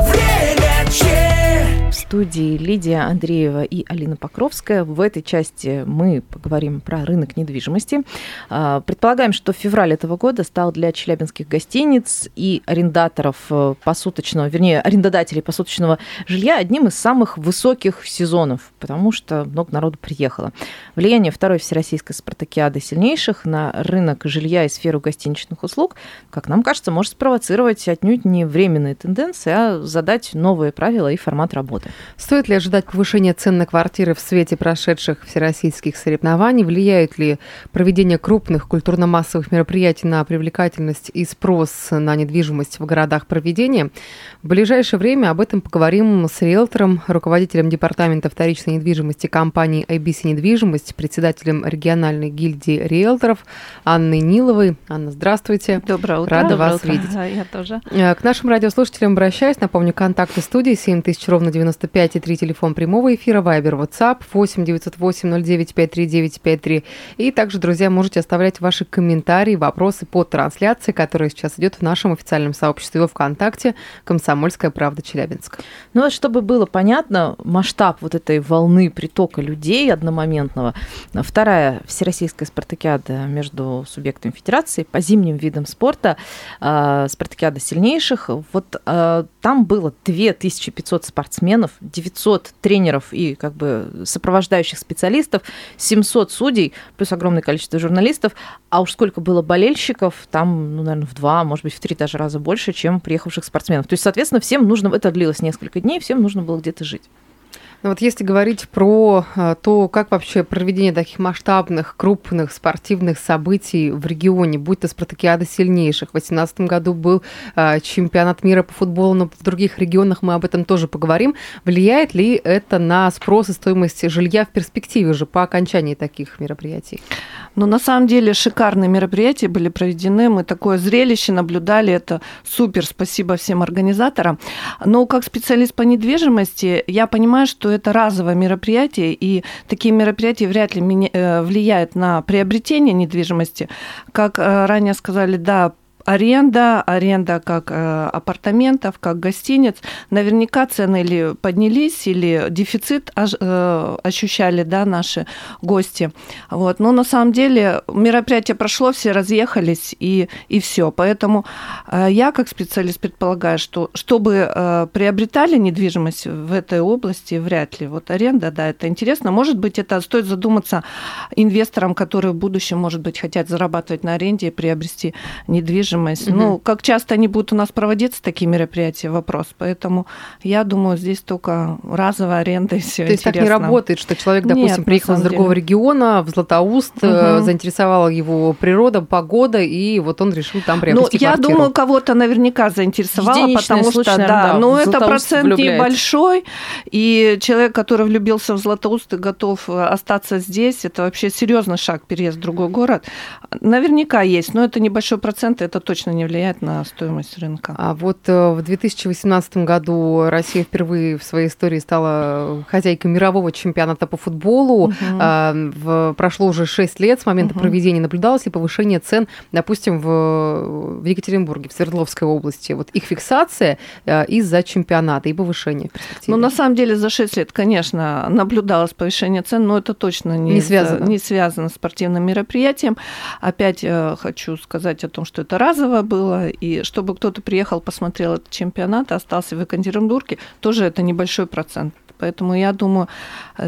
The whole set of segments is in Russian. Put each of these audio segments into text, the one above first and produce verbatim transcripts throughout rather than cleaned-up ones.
время Че. В студии Лидия Андреева и Алина Покровская. В этой части мы поговорим про рынок недвижимости. Предполагаем, что февраль этого года стал для челябинских гостиниц и арендаторов посуточного, вернее, арендодателей посуточного жилья одним из самых высоких сезонов, потому что много народу приехало. Влияние второй всероссийской спартакиады сильнейших на рынок жилья и сферу гостиничных услуг, как нам кажется, может спровоцировать отнюдь не временные тенденции, а задать новые правила и формат работы. Стоит ли ожидать повышения цен на квартиры в свете прошедших всероссийских соревнований? Влияет ли проведение крупных культурно-массовых мероприятий на привлекательность и спрос на недвижимость в городах проведения? В ближайшее время об этом поговорим с риэлтором, руководителем департамента вторичной недвижимости компании ай би си Недвижимость, председателем региональной гильдии риэлторов Анной Ниловой. Анна, здравствуйте. Доброе утро. Рада Доброе вас утро. видеть. Я тоже. К нашим радиослушателям обращаюсь. Напомню, контакты студии семь тысяч ровно девяносто пять и три, телефон прямого эфира, Вайбер, WhatsApp восемь девятьсот восемь ноль девять пять три девять пять три. И также, друзья, можете оставлять ваши комментарии, вопросы по трансляции, которая сейчас идет в нашем официальном сообществе ВКонтакте «Комсомольская правда Челябинск». Ну, а чтобы было понятно, масштаб вот этой волны притока людей одномоментного, вторая всероссийская спартакиада между субъектами федерации по зимним видам спорта, э, спартакиада сильнейших, вот э, там было две тысячи пятьсот спортсменов, девятьсот тренеров и как бы сопровождающих специалистов, семьсот судей, плюс огромное количество журналистов. А уж сколько было болельщиков, там, ну, наверное, в два, может быть, в три даже раза больше, чем приехавших спортсменов. То есть, соответственно, всем нужно, это длилось несколько дней, всем нужно было где-то жить. Ну вот если говорить про то, как вообще проведение таких масштабных, крупных спортивных событий в регионе, будь то спартакиада сильнейших, в две тысячи восемнадцатом году был чемпионат мира по футболу, но в других регионах мы об этом тоже поговорим. Влияет ли это на спрос и стоимость жилья в перспективе уже по окончании таких мероприятий? Ну, на самом деле, шикарные мероприятия были проведены, мы такое зрелище наблюдали, это супер, спасибо всем организаторам. Но как специалист по недвижимости, я понимаю, что это разовое мероприятие, и такие мероприятия вряд ли влияют на приобретение недвижимости. Как ранее сказали, да, аренда, аренда как апартаментов, как гостиниц. Наверняка цены или поднялись, или дефицит ощущали, да, наши гости. Вот. Но на самом деле мероприятие прошло, все разъехались, и, и все. Поэтому я, как специалист, предполагаю, что чтобы приобретали недвижимость в этой области, вряд ли. Вот аренда, да, это интересно. Может быть, это стоит задуматься инвесторам, которые в будущем, может быть, хотят зарабатывать на аренде и приобрести недвижимость. Mm-hmm. Ну, как часто они будут у нас проводиться, такие мероприятия, вопрос. Поэтому я думаю, здесь только разовая аренда и все. То есть так не работает, что человек, допустим, Нет, приехал из другого деле. региона, в Златоуст, mm-hmm. заинтересовала его природа, погода, и вот он решил там приобрести квартиру. Ну, я думаю, кого-то наверняка заинтересовало, Единичный потому случай, что, да, да но это процент влюбляется. Небольшой, и человек, который влюбился в Златоуст и готов остаться здесь, это вообще серьезный шаг, переезд в другой город. Наверняка есть, но это небольшой процент, это точно не влияет на стоимость рынка. А вот в две тысячи восемнадцатом году Россия впервые в своей истории стала хозяйкой мирового чемпионата по футболу. Угу. А, в, прошло уже шесть лет с момента угу. проведения. Наблюдалось ли повышение цен, допустим, в, в Екатеринбурге, в Свердловской области? Вот их фиксация из-за чемпионата и повышения. Ну, на самом деле, за шесть лет, конечно, наблюдалось повышение цен, но это точно не, не, связано. не связано с спортивным мероприятием. Опять хочу сказать о том, что это разово было, и чтобы кто-то приехал, посмотрел этот чемпионат, остался в Екатеринбурге, тоже это небольшой процент. Поэтому я думаю,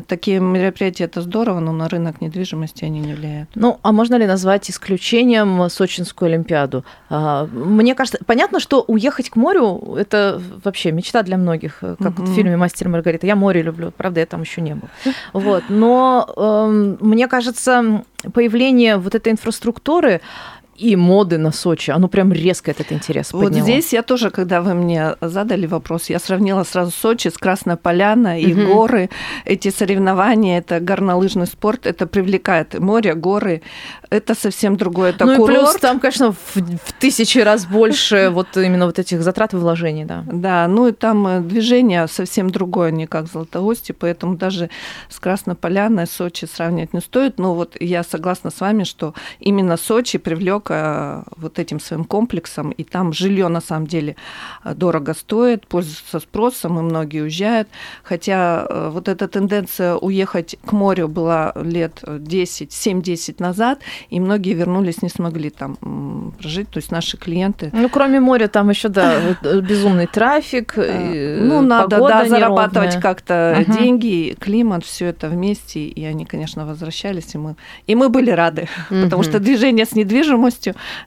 такие мероприятия – это здорово, но на рынок недвижимости они не влияют. Ну, а можно ли назвать исключением Сочинскую Олимпиаду? Мне кажется, понятно, что уехать к морю – это вообще мечта для многих, как угу. вот в фильме «Мастер и Маргарита». Я море люблю, правда, я там еще не был. Вот. Но мне кажется, появление вот этой инфраструктуры – и моды на Сочи. Оно прям резко этот интерес вот подняло. Вот здесь я тоже, когда вы мне задали вопрос, я сравнила сразу Сочи с Красной Поляной и угу. горы. Эти соревнования, это горнолыжный спорт, это привлекает море, горы. Это совсем другое. Это ну курорт. И плюс там, конечно, в, в тысячи раз больше вот именно вот этих затрат и вложений. Да. Да, ну и там движение совсем другое, не как в Златоусте, поэтому даже с Красной Поляной Сочи сравнивать не стоит. Но вот я согласна с вами, что именно Сочи привлек вот этим своим комплексом, и там жилье на самом деле дорого стоит, пользуется спросом, и многие уезжают. Хотя вот эта тенденция уехать к морю была лет десять, семь-десять назад, и многие вернулись, не смогли там прожить, то есть наши клиенты. Ну, кроме моря, там еще да, безумный трафик, ну, надо да, зарабатывать как-то угу. деньги, климат, все это вместе, и они, конечно, возвращались, и мы, и мы были рады, угу. потому что движение с недвижимостью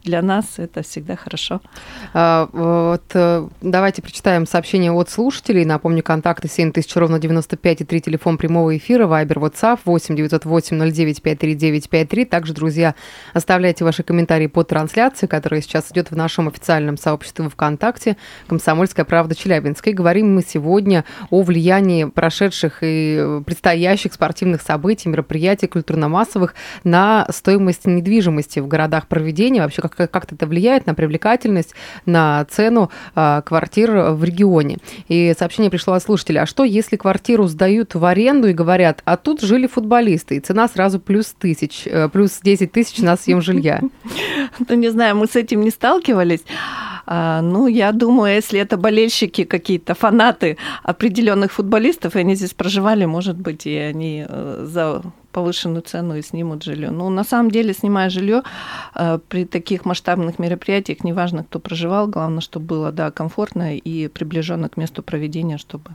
для нас это всегда хорошо. Вот, давайте прочитаем сообщения от слушателей. Напомню, контакты семь тысяч ровно девяносто пять и три, телефон прямого эфира, Вайбер, WhatsApp восемь девятьсот восемь ноль девять пять три девять пять три. Также, друзья, оставляйте ваши комментарии по трансляции, которая сейчас идет в нашем официальном сообществе ВКонтакте «Комсомольская правда Челябинск». И говорим мы сегодня о влиянии прошедших и предстоящих спортивных событий, мероприятий культурно-массовых на стоимость недвижимости в городах проведения. Вообще, как, как это влияет на привлекательность, на цену э, квартир в регионе. И сообщение пришло от слушателя. А что, если квартиру сдают в аренду и говорят, а тут жили футболисты, и цена сразу плюс, тысяч, э, плюс десять тысяч на съем жилья? Ну, не знаю, мы с этим не сталкивались. Ну, я думаю, если это болельщики какие-то, фанаты определенных футболистов, и они здесь проживали, может быть, и они за повышенную цену и снимут жилье. Но на самом деле, снимая жилье при таких масштабных мероприятиях, неважно, кто проживал, главное, чтобы было да, комфортно и приближенно к месту проведения, чтобы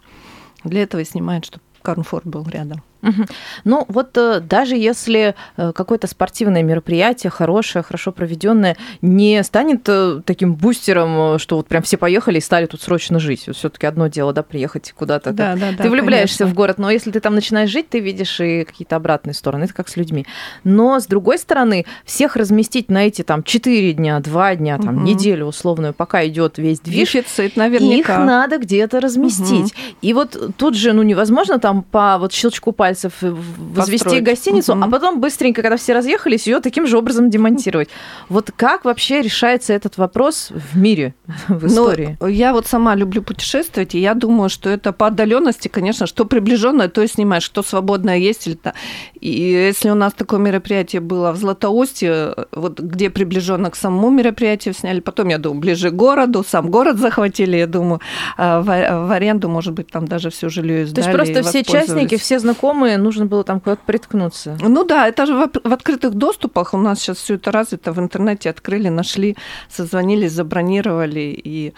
для этого и снимают, чтобы комфорт был рядом. Угу. Ну вот даже если какое-то спортивное мероприятие хорошее, хорошо проведенное, не станет таким бустером, что вот прям все поехали и стали тут срочно жить. Вот все-таки одно дело, да, приехать куда-то. Да, да, да, ты влюбляешься конечно. В город, но если ты там начинаешь жить, ты видишь и какие-то обратные стороны. Это как с людьми. Но с другой стороны, всех разместить на эти там четыре дня, два дня, там угу. неделю условную, пока идет весь движ, дефицит, наверняка. Их надо где-то разместить. Угу. И вот тут же, ну невозможно там по вот щелчку пальца возвести построить. Гостиницу, угу. а потом быстренько, когда все разъехались, ее таким же образом демонтировать. Вот как вообще решается этот вопрос в мире, в истории? Ну, я вот сама люблю путешествовать, и я думаю, что это по отдаленности, конечно, что приближенное, то и снимаешь, что свободное есть. Или то. И если у нас такое мероприятие было в Златоусте, вот где приближенно к самому мероприятию сняли, потом, я думаю, ближе к городу, сам город захватили, я думаю, в, в аренду, может быть, там даже все жилье издали. То есть просто все частники, все знакомые, нужно было там куда-то приткнуться. Ну да, это же в открытых доступах. У нас сейчас все это развито. В интернете открыли, нашли, созвонились, забронировали и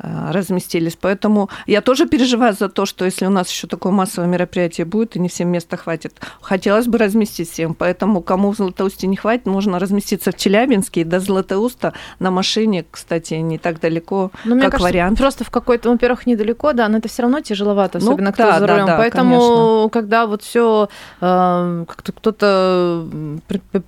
разместились. Поэтому я тоже переживаю за то, что если у нас еще такое массовое мероприятие будет, и не всем места хватит. Хотелось бы разместить всем. Поэтому кому в Златоусте не хватит, можно разместиться в Челябинске. И до Златоуста на машине, кстати, не так далеко, но, как кажется, вариант. Просто в какой-то, во-первых, недалеко, да, но это все равно тяжеловато, особенно ну, кто да, за рулем. Да, да, поэтому, конечно. Когда вот все э, как-то кто-то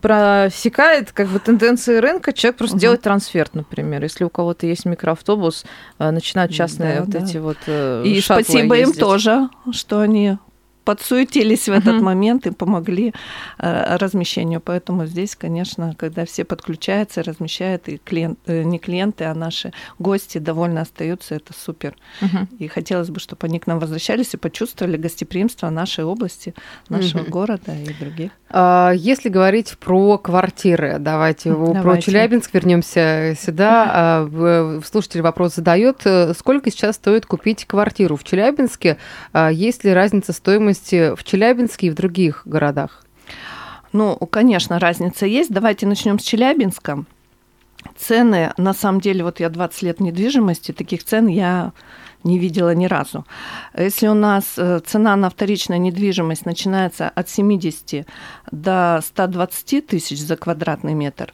просекает как бы тенденции рынка, человек просто угу. делает трансфер, например. Если у кого-то есть микроавтобус, начинают частные да, вот да. эти вот и спасибо ездить. Им тоже, что они подсуетились в этот mm-hmm. момент и помогли э, размещению. Поэтому здесь, конечно, когда все подключаются, размещают, и клиент, э, не клиенты, а наши гости довольно остаются, это супер. Mm-hmm. И хотелось бы, чтобы они к нам возвращались и почувствовали гостеприимство нашей области, нашего mm-hmm. города и других. Если говорить про квартиры, давайте, давайте. Про Челябинск вернемся сюда. Слушатель вопрос задает, сколько сейчас стоит купить квартиру в Челябинске? Есть ли разница стоимости в Челябинске и в других городах? Ну, конечно, разница есть. Давайте начнем с Челябинска. Цены, на самом деле, вот я двадцать лет недвижимости, таких цен я не видела ни разу. Если у нас цена на вторичную недвижимость начинается от семидесяти до ста двадцати тысяч за квадратный метр,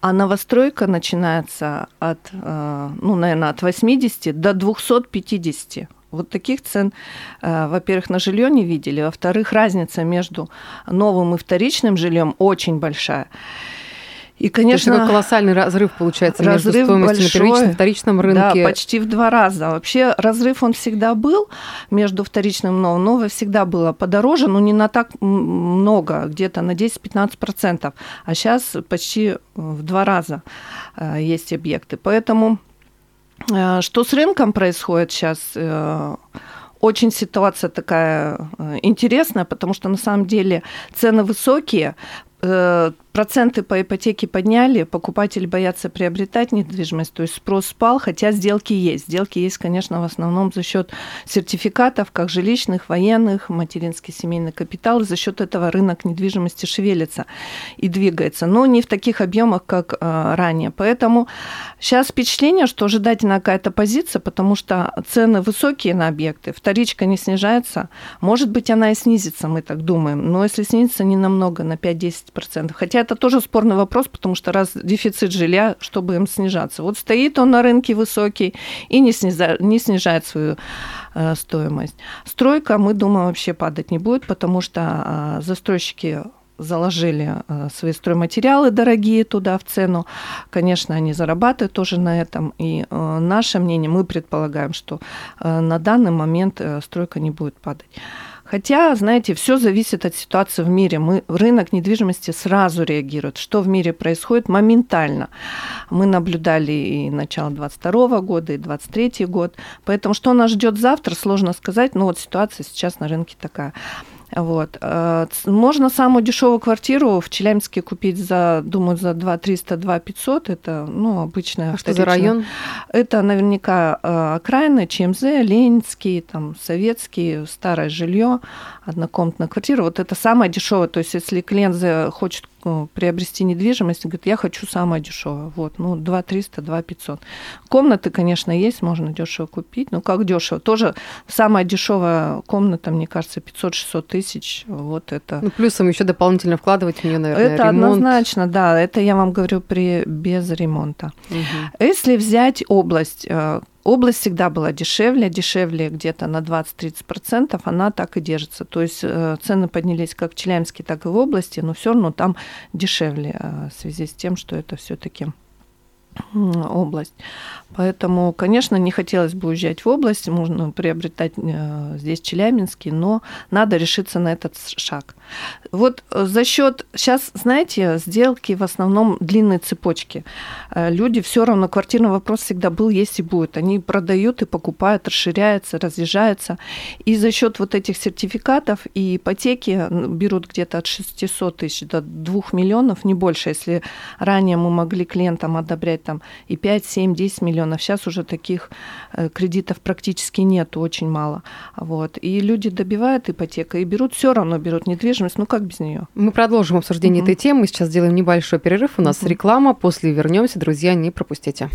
а новостройка начинается от, ну, наверное, от восьмидесяти до двухсот пятидесяти. Вот таких цен, во-первых, на жилье не видели, во-вторых, разница между новым и вторичным жильем очень большая. И, конечно, то есть такой колоссальный разрыв получается разрыв между стоимостью большой, на первичном и вторичном рынке. Да, почти в два раза. Вообще разрыв он всегда был между вторичным и новым. Новое всегда было подороже, но не на так много, где-то на десять-пятнадцать процентов. А сейчас почти в два раза есть объекты. Поэтому что с рынком происходит сейчас? Очень ситуация такая интересная, потому что на самом деле цены высокие, проценты по ипотеке подняли, покупатели боятся приобретать недвижимость, то есть спрос спал, хотя сделки есть. Сделки есть, конечно, в основном за счет сертификатов, как жилищных, военных, материнский семейный капитал, и за счет этого рынок недвижимости шевелится и двигается, но не в таких объемах, как ранее. Поэтому сейчас впечатление, что ожидательна какая-то позиция, потому что цены высокие на объекты, вторичка не снижается, может быть, она и снизится, мы так думаем, но если снизится не намного, на пять-десять процентов, хотя это тоже спорный вопрос, потому что раз дефицит жилья, чтобы им снижаться. Вот стоит он на рынке высокий и не, сниза, не снижает свою э, стоимость. Стройка, мы думаем, вообще падать не будет, потому что э, застройщики заложили э, свои стройматериалы дорогие туда в цену. Конечно, они зарабатывают тоже на этом. И э, наше мнение, мы предполагаем, что э, на данный момент э, стройка не будет падать. Хотя, знаете, все зависит от ситуации в мире. Мы, рынок недвижимости сразу реагирует. Что в мире происходит моментально. Мы наблюдали и начало двадцать второго года, и двадцать третий год. Поэтому что нас ждет завтра, сложно сказать. Но вот ситуация сейчас на рынке такая. Вот. Можно самую дешевую квартиру в Челябинске купить за, думаю, за два триста - два пятьсот. Это, ну, обычная. А что за район? Это наверняка окраины, ЧМЗ, Ленинский, там, Советский, старое жилье, однокомнатная квартира. Вот это самое дешевое. То есть, если клиент хочет приобрести недвижимость, говорит, я хочу самое дешевое. Вот, ну, два триста - два пятьсот. Комнаты, конечно, есть, можно дешево купить. Но как дешево? Тоже самая дешевая комната, мне кажется, пятьсот-шестьсот тысяч. Вот это. Ну, плюсом еще дополнительно вкладывать в нее, наверное, это ремонт. Однозначно, да. Это я вам говорю при, без ремонта. Угу. Если взять область, область всегда была дешевле, дешевле где-то на двадцать-тридцать процентов, она так и держится. То есть цены поднялись как в Челябинске, так и в области, но все равно там дешевле в связи с тем, что это все-таки область. Поэтому, конечно, не хотелось бы уезжать в область, можно приобретать здесь Челябинский, но надо решиться на этот шаг. Вот за счет сейчас, знаете, сделки в основном длинные цепочки. Люди все равно, квартирный вопрос всегда был, есть и будет. Они продают и покупают, расширяются, разъезжаются. И за счет вот этих сертификатов и ипотеки берут где-то от шестьсот тысяч до двух миллионов, не больше. Если ранее мы могли клиентам одобрять там и пять, семь, десять миллионов, сейчас уже таких кредитов практически нет, очень мало. Вот. И люди добивают ипотеку и берут, все равно берут недвижимость, ну как без нее. Мы продолжим обсуждение mm-hmm. этой темы. Мы сейчас делаем небольшой перерыв. У нас mm-hmm. реклама. После вернемся, друзья, не пропустите.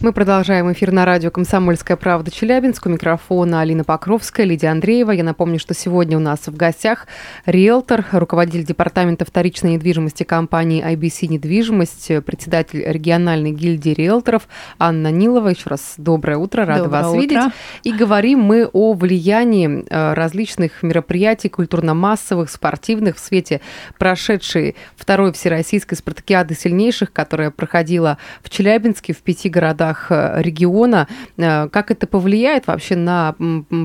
Мы продолжаем эфир на радио «Комсомольская правда» Челябинск. У микрофона Алина Покровская, Лидия Андреева. Я напомню, что сегодня у нас в гостях риэлтор, руководитель департамента вторичной недвижимости компании ай би си Недвижимость, председатель региональной гильдии риэлторов Анна Нилова. Еще раз доброе утро, рада доброе вас утро. Видеть. И говорим мы о влиянии различных мероприятий культурно-массовых, спортивных в свете прошедшей второй всероссийской спартакиады сильнейших, которая проходила в Челябинске в пяти городах региона. Как это повлияет вообще на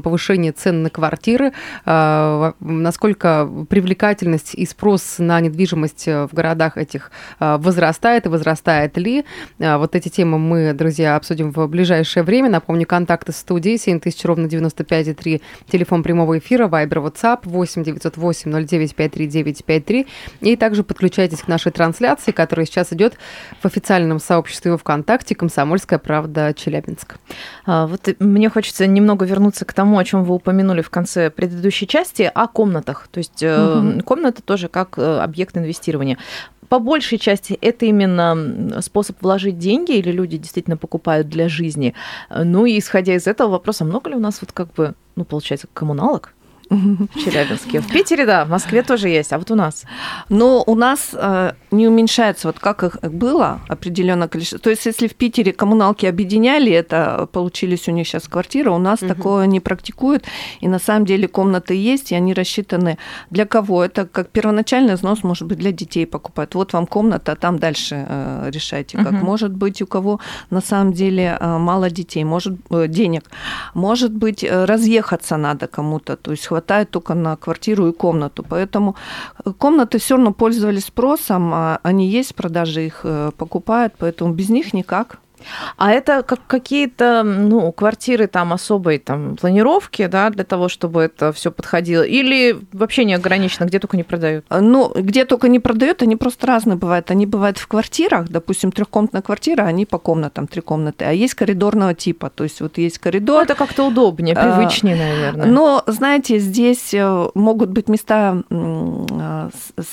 повышение цен на квартиры? Насколько привлекательность и спрос на недвижимость в городах этих возрастает и возрастает ли? Вот эти темы мы, друзья, обсудим в ближайшее время. Напомню, контакты студии семь тысяч ровно девяносто пять и три, телефон прямого эфира, Вайбер, WhatsApp восемь девятьсот восемь ноль девять пять три девять пять три. И также подключайтесь к нашей трансляции, которая сейчас идет в официальном сообществе ВКонтакте «Комсомольская правда, Челябинск». Вот мне хочется немного вернуться к тому, о чем вы упомянули в конце предыдущей части, о комнатах. То есть угу. комната тоже как объект инвестирования. По большей части это именно способ вложить деньги, или люди действительно покупают для жизни. Ну и исходя из этого вопроса, много ли у нас вот как бы, ну получается, коммуналок? в Челябинске. В Питере, да, в Москве тоже есть, а вот у нас? Но у нас э, не уменьшается, вот как их было определенное количество. То есть если в Питере коммуналки объединяли, это получились у них сейчас квартиры, у нас угу. такое не практикуют. И на самом деле комнаты есть, и они рассчитаны для кого? Это как первоначальный взнос, может быть, для детей покупают. Вот вам комната, а там дальше э, решайте, как угу. может быть, у кого на самом деле э, мало детей, может, э, денег. Может быть, э, разъехаться надо кому-то, то есть хватает только на квартиру и комнату. Поэтому комнаты все равно пользовались спросом, а они есть, продажи их покупают, поэтому без них никак. А это как какие-то, ну, квартиры там особой там планировки, да, для того, чтобы это все подходило? Или вообще не ограничено, где только не продают? Ну, где только не продают, они просто разные бывают. Они бывают в квартирах, допустим, трехкомнатная квартира, они по комнатам, три комнаты. А есть коридорного типа, то есть вот есть коридор. Ну, это как-то удобнее, привычнее, наверное. Но, знаете, здесь могут быть места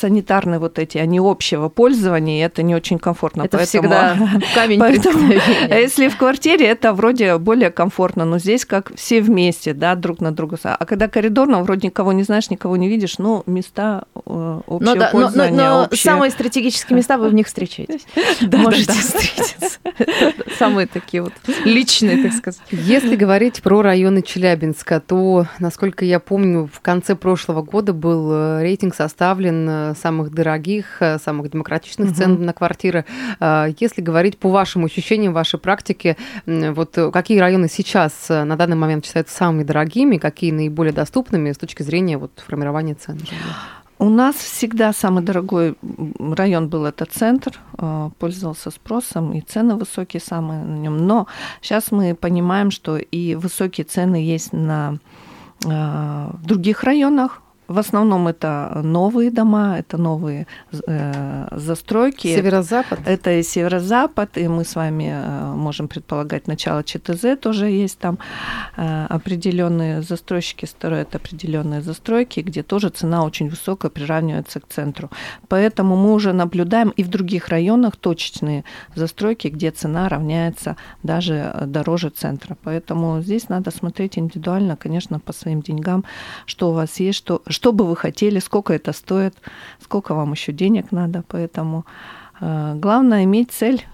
санитарные вот эти, они общего пользования, и это не очень комфортно. Это поэтому... всегда камень преткновения. А если в квартире, это вроде более комфортно, но здесь как все вместе, да, друг на друга. А когда коридорно, вроде никого не знаешь, никого не видишь, но места общего но, пользования. Но, но, но общие... самые стратегические места вы в них встречаетесь. Да, можете да, да. встретиться. Самые такие вот личные, так сказать. Если говорить про районы Челябинска, то, насколько я помню, в конце прошлого года был рейтинг составлен самых дорогих, самых демократичных цен угу. на квартиры. Если говорить по вашим ощущениям, в вашей практике, вот какие районы сейчас на данный момент считаются самыми дорогими, какие наиболее доступными с точки зрения вот формирования цен? У нас всегда самый дорогой район был этот центр, пользовался спросом, и цены высокие самые на нем. Но сейчас мы понимаем, что и высокие цены есть на других районах. В основном это новые дома, это новые э, застройки. Северо-запад. Это и северо-запад, и мы с вами можем предполагать начало ЧТЗ, тоже есть там э, определенные застройщики, строят определенные застройки, где тоже цена очень высокая, приравнивается к центру. Поэтому мы уже наблюдаем и в других районах точечные застройки, где цена равняется даже дороже центра. Поэтому здесь надо смотреть индивидуально, конечно, по своим деньгам, что у вас есть, что Что бы вы хотели, сколько это стоит, сколько вам еще денег надо. Поэтому э, главное иметь цель.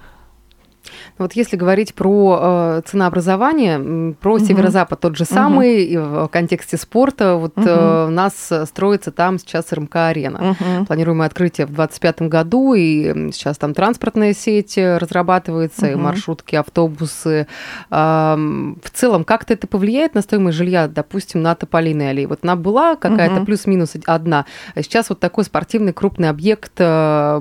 Вот если говорить про э, ценообразование, про uh-huh. северо-запад тот же самый, uh-huh. и в контексте спорта, вот uh-huh. э, у нас строится там сейчас эр эм ка-арена. Uh-huh. Планируемое открытие в двадцать пятом году, и сейчас там транспортная сеть разрабатывается, uh-huh. и маршрутки, автобусы. Э, в целом, как-то это повлияет на стоимость жилья, допустим, на Тополиной аллее? Вот она была какая-то uh-huh. плюс-минус одна. Сейчас вот такой спортивный крупный объект,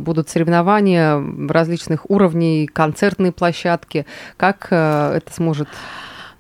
будут соревнования различных уровней, концертные площадки. Как это сможет?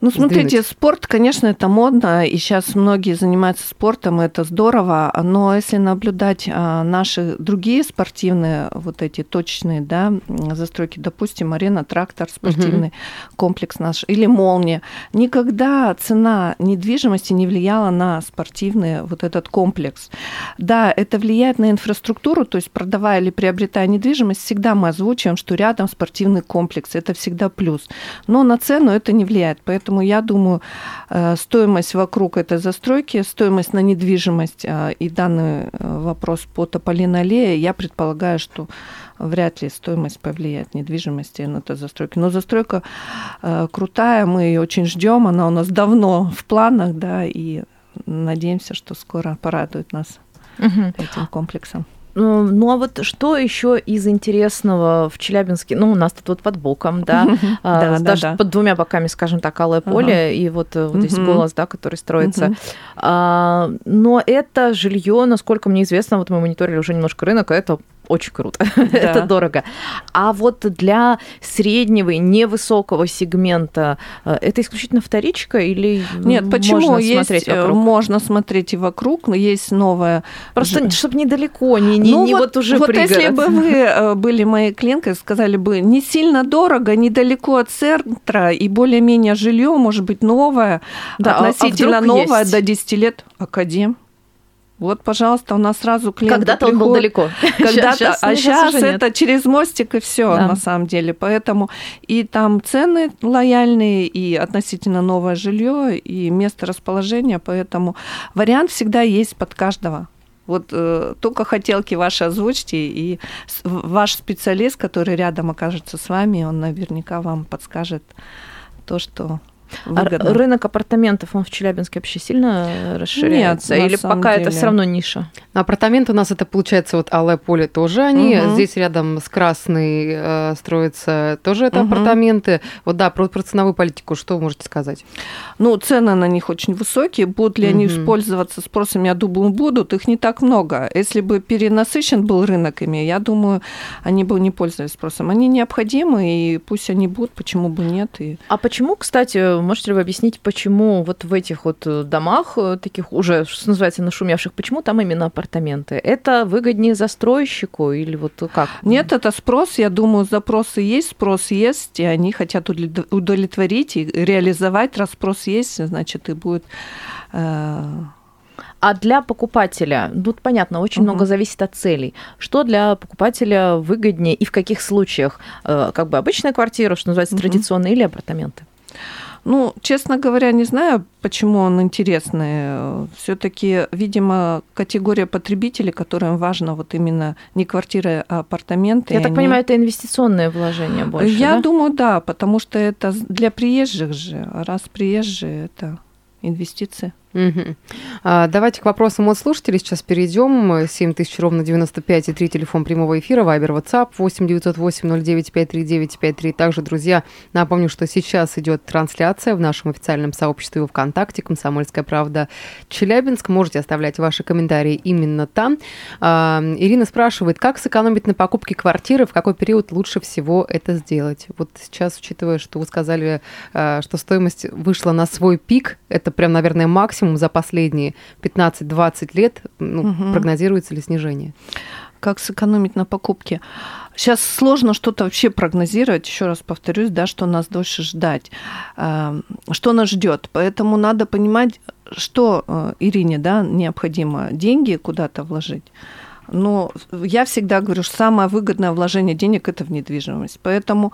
Ну, смотрите, сдвинуть? Спорт, конечно, это модно, и сейчас многие занимаются спортом, и это здорово, но если наблюдать наши другие спортивные, вот эти точечные, да, застройки, допустим, арена Трактор, спортивный uh-huh. комплекс наш, или Молния, никогда цена недвижимости не влияла на спортивный вот этот комплекс. Да, это влияет на инфраструктуру, то есть продавая или приобретая недвижимость, всегда мы озвучиваем, что рядом спортивный комплекс, это всегда плюс, но на цену это не влияет, поэтому Поэтому я думаю, стоимость вокруг этой застройки, стоимость на недвижимость и данный вопрос по Тополиной аллее, я предполагаю, что вряд ли стоимость повлияет недвижимости на эту застройку. Но застройка крутая, мы ее очень ждем, она у нас давно в планах, да, и надеемся, что скоро порадует нас угу. этим комплексом. Ну, а вот что еще из интересного в Челябинске? Ну, у нас тут вот под боком, да, даже под двумя боками, скажем так, Алое поле, и вот здесь Голос, да, который строится. Но это жилье, насколько мне известно, вот мы мониторили уже немножко рынок, это очень круто, это дорого. А вот для среднего и невысокого сегмента это исключительно вторичка или нет? Почему есть? Можно смотреть и вокруг, но есть новое. Просто чтобы недалеко, не не не вот уже пригород. Вот если бы вы были моей клиенткой, сказали бы не сильно дорого, недалеко от центра и более-менее жилье, может быть новое, относительно новое до десяти лет. Академ. Вот, пожалуйста, у нас сразу клиент. Когда-то приходит. Он был далеко. Когда-то, сейчас, а сейчас это нет. Через мостик и все, да. На самом деле. Поэтому и там цены лояльные, и относительно новое жилье, и место расположения. Поэтому вариант всегда есть под каждого. Вот э, только хотелки ваши озвучьте, и ваш специалист, который рядом окажется с вами, он наверняка вам подскажет то, что... Выгодно. Рынок апартаментов, он в Челябинске вообще сильно расширяется? Нет, или пока деле. Это все равно ниша? Апартаменты у нас, это получается, вот Алое поле тоже они. Угу. Здесь рядом с Красной э, строятся тоже это угу. апартаменты. Вот да, про, про ценовую политику что вы можете сказать? Ну, цены на них очень высокие. Будут ли угу. они использоваться спросом? Я думаю, будут. Их не так много. Если бы перенасыщен был рынок ими, я думаю, они бы не пользовались спросом. Они необходимы, и пусть они будут, почему бы нет. И... А почему, кстати... Можете ли вы объяснить, почему вот в этих вот домах, таких уже, что называется, нашумевших, почему там именно апартаменты? Это выгоднее застройщику или вот как? Нет, это спрос. Я думаю, запросы есть, спрос есть, и они хотят удовлетворить и реализовать. Раз спрос есть, значит, и будет... Э- А для покупателя, тут понятно, очень угу. много зависит от целей. Что для покупателя выгоднее и в каких случаях? Э- как бы обычная квартира, что называется, угу. традиционная, или апартаменты? Ну, честно говоря, не знаю, почему он интересный. Все-таки, видимо, категория потребителей, которым важно вот именно не квартиры, а апартаменты. Я так они... понимаю, это инвестиционное вложение больше, Я да? думаю, да, потому что это для приезжих же. Раз приезжие, это инвестиции. Угу. А, давайте к вопросам от слушателей сейчас перейдем. семь тысяч ровно девяносто пять и три телефон прямого эфира, Вайбер, WhatsApp восемь девятьсот восемь ноль девять пять три девять пять три. Также, друзья, напомню, что сейчас идет трансляция в нашем официальном сообществе ВКонтакте «Комсомольская правда Челябинск». Можете оставлять ваши комментарии именно там. А, Ирина спрашивает, как сэкономить на покупке квартиры, в какой период лучше всего это сделать? Вот сейчас, учитывая, что вы сказали, что стоимость вышла на свой пик, это прям, наверное, максимум. За последние пятнадцать-двадцать лет ну, угу. прогнозируется ли снижение? Как сэкономить на покупке? Сейчас сложно что-то вообще прогнозировать. Еще раз повторюсь, да, что нас дольше ждать, что нас ждет. Поэтому надо понимать, что Ирине, да, необходимо деньги куда-то вложить. Но я всегда говорю, что самое выгодное вложение денег – это в недвижимость. Поэтому,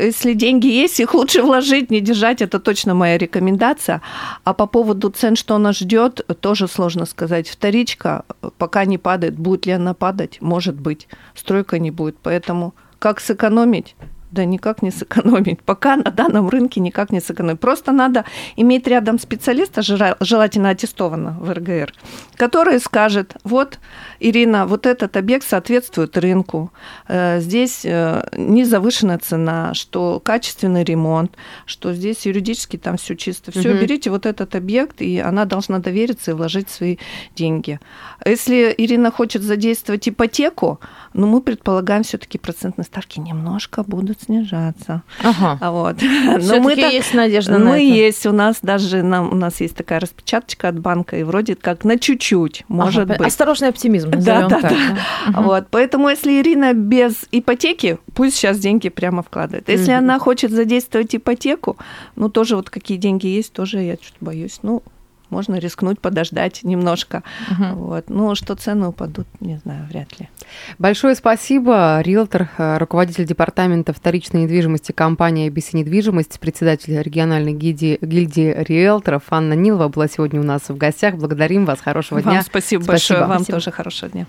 если деньги есть, их лучше вложить, не держать. Это точно моя рекомендация. А по поводу цен, что нас ждет, тоже сложно сказать. Вторичка пока не падает. Будет ли она падать? Может быть. Стройка не будет. Поэтому как сэкономить? Да никак не сэкономить. Пока на данном рынке никак не сэкономить. Просто надо иметь рядом специалиста, желательно аттестованного в эр гэ эр, который скажет, вот, Ирина, вот этот объект соответствует рынку, здесь не завышена цена, что качественный ремонт, что здесь юридически там все чисто. Все, угу. берите вот этот объект, и она должна довериться и вложить свои деньги. Если Ирина хочет задействовать ипотеку, ну, мы предполагаем, все-таки процентные ставки немножко будут снижаться. Ага. Вот. Но мы так, есть надежда на это. Есть, у нас даже нам, у нас есть такая распечаточка от банка, и вроде как на чуть-чуть, может ага. быть. Осторожный оптимизм, назовём так. Да, да, да. да. Угу. Вот. Поэтому если Ирина без ипотеки, пусть сейчас деньги прямо вкладывает. Если угу. она хочет задействовать ипотеку, ну, тоже вот какие деньги есть, тоже я чуть боюсь, ну, можно рискнуть, подождать немножко. Uh-huh. Вот. Ну, что цены упадут, не знаю, вряд ли. Большое спасибо. Риэлтор, руководитель департамента вторичной недвижимости компании ай би си Недвижимость, председатель региональной гильдии, гильдии риэлторов Анна Нилова была сегодня у нас в гостях. Благодарим вас. Хорошего вам дня. Спасибо, спасибо большое. Вам спасибо. Тоже хорошего дня.